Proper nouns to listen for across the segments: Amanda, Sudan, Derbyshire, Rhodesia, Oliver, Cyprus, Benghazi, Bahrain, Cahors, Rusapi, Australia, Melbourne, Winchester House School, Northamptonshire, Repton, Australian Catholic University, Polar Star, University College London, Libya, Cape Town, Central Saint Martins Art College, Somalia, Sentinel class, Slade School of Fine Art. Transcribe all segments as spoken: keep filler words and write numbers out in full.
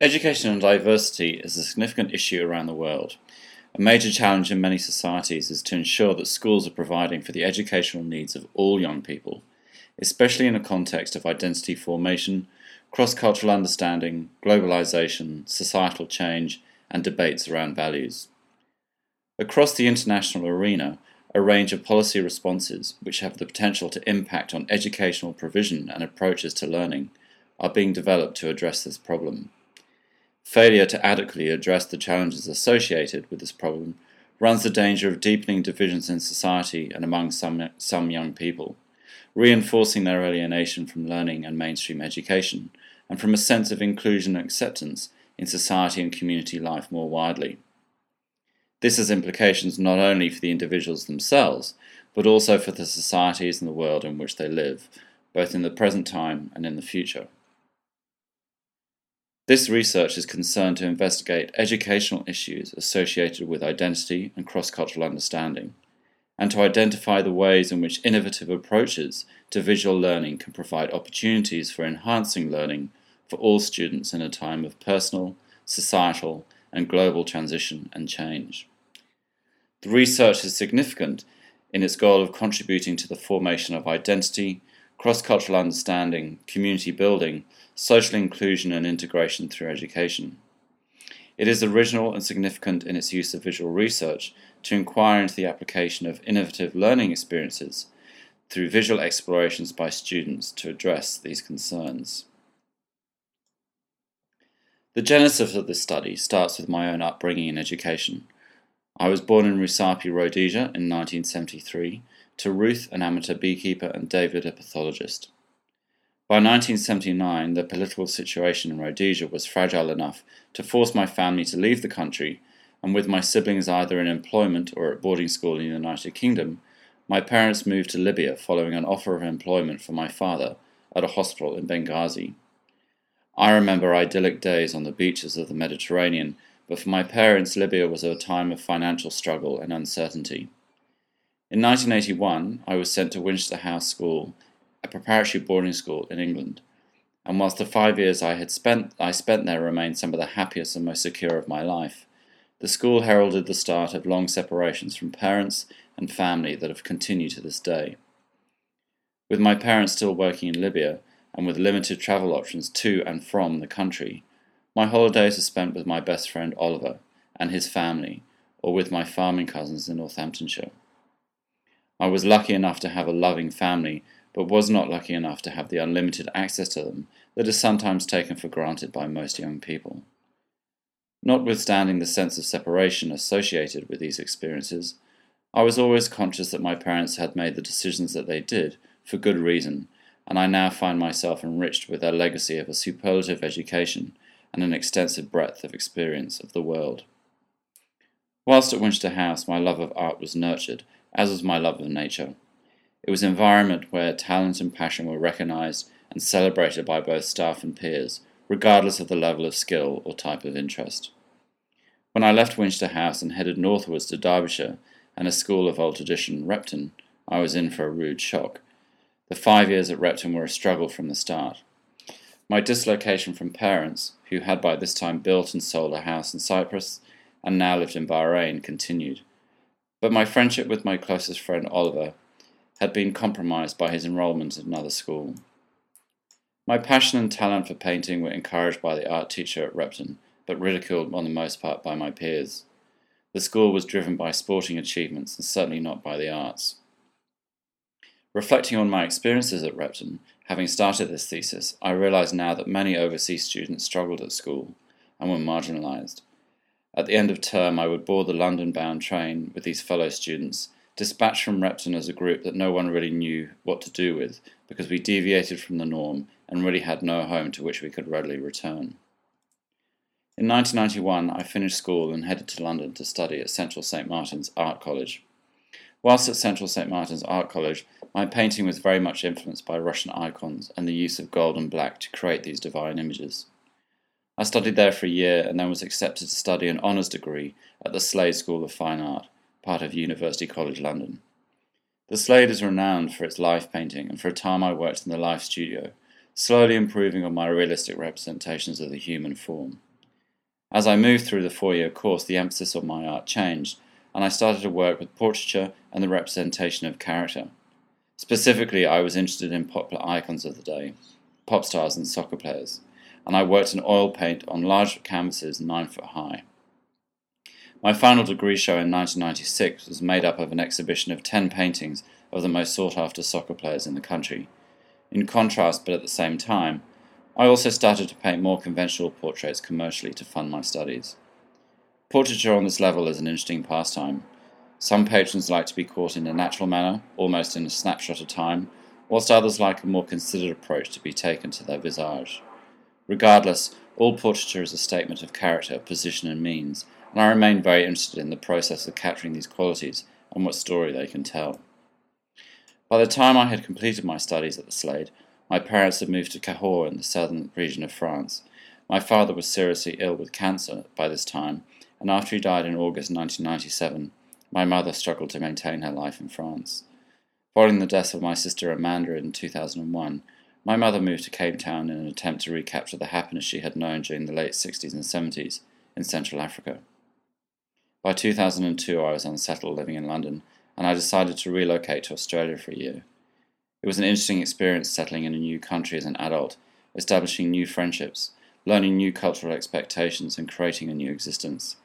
Education and diversity is a significant issue around the world. A major challenge in many societies is to ensure that schools are providing for the educational needs of all young people, especially in a context of identity formation, cross-cultural understanding, globalisation, societal change, and debates around values. Across the international arena, a range of policy responses, which have the potential to impact on educational provision and approaches to learning, are being developed to address this problem. Failure to adequately address the challenges associated with this problem runs the danger of deepening divisions in society and among some, some young people, reinforcing their alienation from learning and mainstream education, and from a sense of inclusion and acceptance in society and community life more widely. This has implications not only for the individuals themselves, but also for the societies and the world in which they live, both in the present time and in the future. This research is concerned to investigate educational issues associated with identity and cross-cultural understanding, and to identify the ways in which innovative approaches to visual learning can provide opportunities for enhancing learning for all students in a time of personal, societal, and global transition and change. The research is significant in its goal of contributing to the formation of identity, cross-cultural understanding, community building, social inclusion and integration through education. It is original and significant in its use of visual research to inquire into the application of innovative learning experiences through visual explorations by students to address these concerns. The genesis of this study starts with my own upbringing in education. I was born in Rusapi, Rhodesia in nineteen seventy-three to Ruth, an amateur beekeeper, and David, a pathologist. By nineteen seventy-nine, the political situation in Rhodesia was fragile enough to force my family to leave the country, and with my siblings either in employment or at boarding school in the United Kingdom, my parents moved to Libya following an offer of employment for my father at a hospital in Benghazi. I remember idyllic days on the beaches of the Mediterranean, but for my parents, Libya was a time of financial struggle and uncertainty. In nineteen eighty-one, I was sent to Winchester House School, a preparatory boarding school in England, and whilst the five years I had spent I spent there remained some of the happiest and most secure of my life, the school heralded the start of long separations from parents and family that have continued to this day. With my parents still working in Libya, and with limited travel options to and from the country, my holidays are spent with my best friend Oliver and his family, or with my farming cousins in Northamptonshire. I was lucky enough to have a loving family, but was not lucky enough to have the unlimited access to them that is sometimes taken for granted by most young people. Notwithstanding the sense of separation associated with these experiences, I was always conscious that my parents had made the decisions that they did for good reason, and I now find myself enriched with their legacy of a superlative education and an extensive breadth of experience of the world. Whilst at Winchester House, my love of art was nurtured, as was my love of nature. It was an environment where talent and passion were recognised and celebrated by both staff and peers, regardless of the level of skill or type of interest. When I left Winchester House and headed northwards to Derbyshire and a school of old tradition, Repton, I was in for a rude shock. The five years at Repton were a struggle from the start. My dislocation from parents, who had by this time built and sold a house in Cyprus and now lived in Bahrain, continued. But my friendship with my closest friend Oliver had been compromised by his enrolment at another school. My passion and talent for painting were encouraged by the art teacher at Repton, but ridiculed on the most part by my peers. The school was driven by sporting achievements and certainly not by the arts. Reflecting on my experiences at Repton, having started this thesis, I realise now that many overseas students struggled at school and were marginalised. At the end of term, I would board the London-bound train with these fellow students, dispatched from Repton as a group that no one really knew what to do with because we deviated from the norm and really had no home to which we could readily return. In nineteen ninety-one, I finished school and headed to London to study at Central Saint Martins Art College. Whilst at Central Saint Martins Art College, my painting was very much influenced by Russian icons and the use of gold and black to create these divine images. I studied there for a year and then was accepted to study an honours degree at the Slade School of Fine Art, part of University College London. The Slade is renowned for its life painting, and for a time I worked in the life studio, slowly improving on my realistic representations of the human form. As I moved through the four-year course, the emphasis on my art changed, and I started to work with portraiture and the representation of character. Specifically, I was interested in popular icons of the day, pop stars and soccer players, and I worked in oil paint on large canvases nine foot high. My final degree show in nineteen ninety-six was made up of an exhibition of ten paintings of the most sought-after soccer players in the country. In contrast, but at the same time, I also started to paint more conventional portraits commercially to fund my studies. Portraiture on this level is an interesting pastime. Some patrons like to be caught in a natural manner, almost in a snapshot of time, whilst others like a more considered approach to be taken to their visage. Regardless, all portraiture is a statement of character, position and means, and I remain very interested in the process of capturing these qualities and what story they can tell. By the time I had completed my studies at the Slade, my parents had moved to Cahors in the southern region of France. My father was seriously ill with cancer by this time, and after he died in August nineteen ninety-seven, my mother struggled to maintain her life in France. Following the death of my sister Amanda in two thousand one, my mother moved to Cape Town in an attempt to recapture the happiness she had known during the late sixties and seventies in Central Africa. By two thousand two, I was unsettled living in London, and I decided to relocate to Australia for a year. It was an interesting experience settling in a new country as an adult, establishing new friendships, learning new cultural expectations and creating a new existence.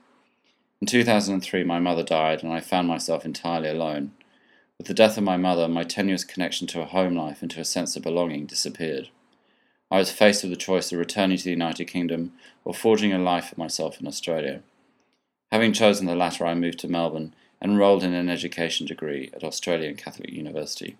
In two thousand three, my mother died and I found myself entirely alone. With the death of my mother, my tenuous connection to a home life and to a sense of belonging disappeared. I was faced with the choice of returning to the United Kingdom or forging a life for myself in Australia. Having chosen the latter, I moved to Melbourne, enrolled in an education degree at Australian Catholic University.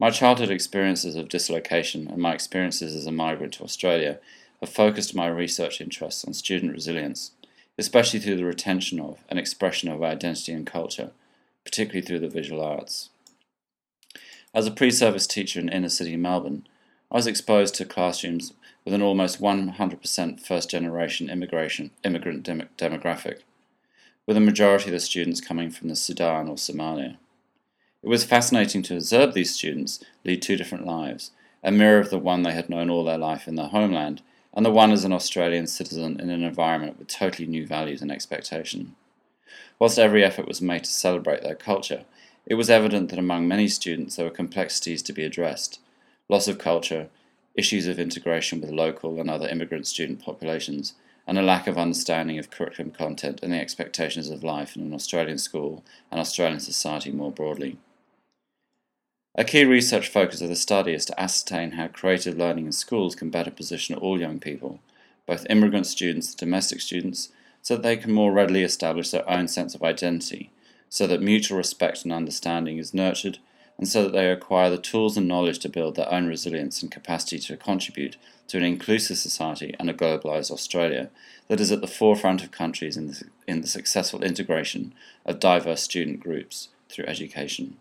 My childhood experiences of dislocation and my experiences as a migrant to Australia have focused my research interests on student resilience, especially through the retention of and expression of identity and culture, particularly through the visual arts. As a pre-service teacher in inner-city Melbourne, I was exposed to classrooms with an almost one hundred percent first-generation immigration immigrant dem- demographic, with a majority of the students coming from the Sudan or Somalia. It was fascinating to observe these students lead two different lives, a mirror of the one they had known all their life in their homeland, and the one as an Australian citizen in an environment with totally new values and expectation. Whilst every effort was made to celebrate their culture, it was evident that among many students there were complexities to be addressed, loss of culture, issues of integration with local and other immigrant student populations, and a lack of understanding of curriculum content and the expectations of life in an Australian school and Australian society more broadly. A key research focus of the study is to ascertain how creative learning in schools can better position all young people, both immigrant students and domestic students, so that they can more readily establish their own sense of identity, so that mutual respect and understanding is nurtured, and so that they acquire the tools and knowledge to build their own resilience and capacity to contribute to an inclusive society and a globalised Australia that is at the forefront of countries in the, in the successful integration of diverse student groups through education.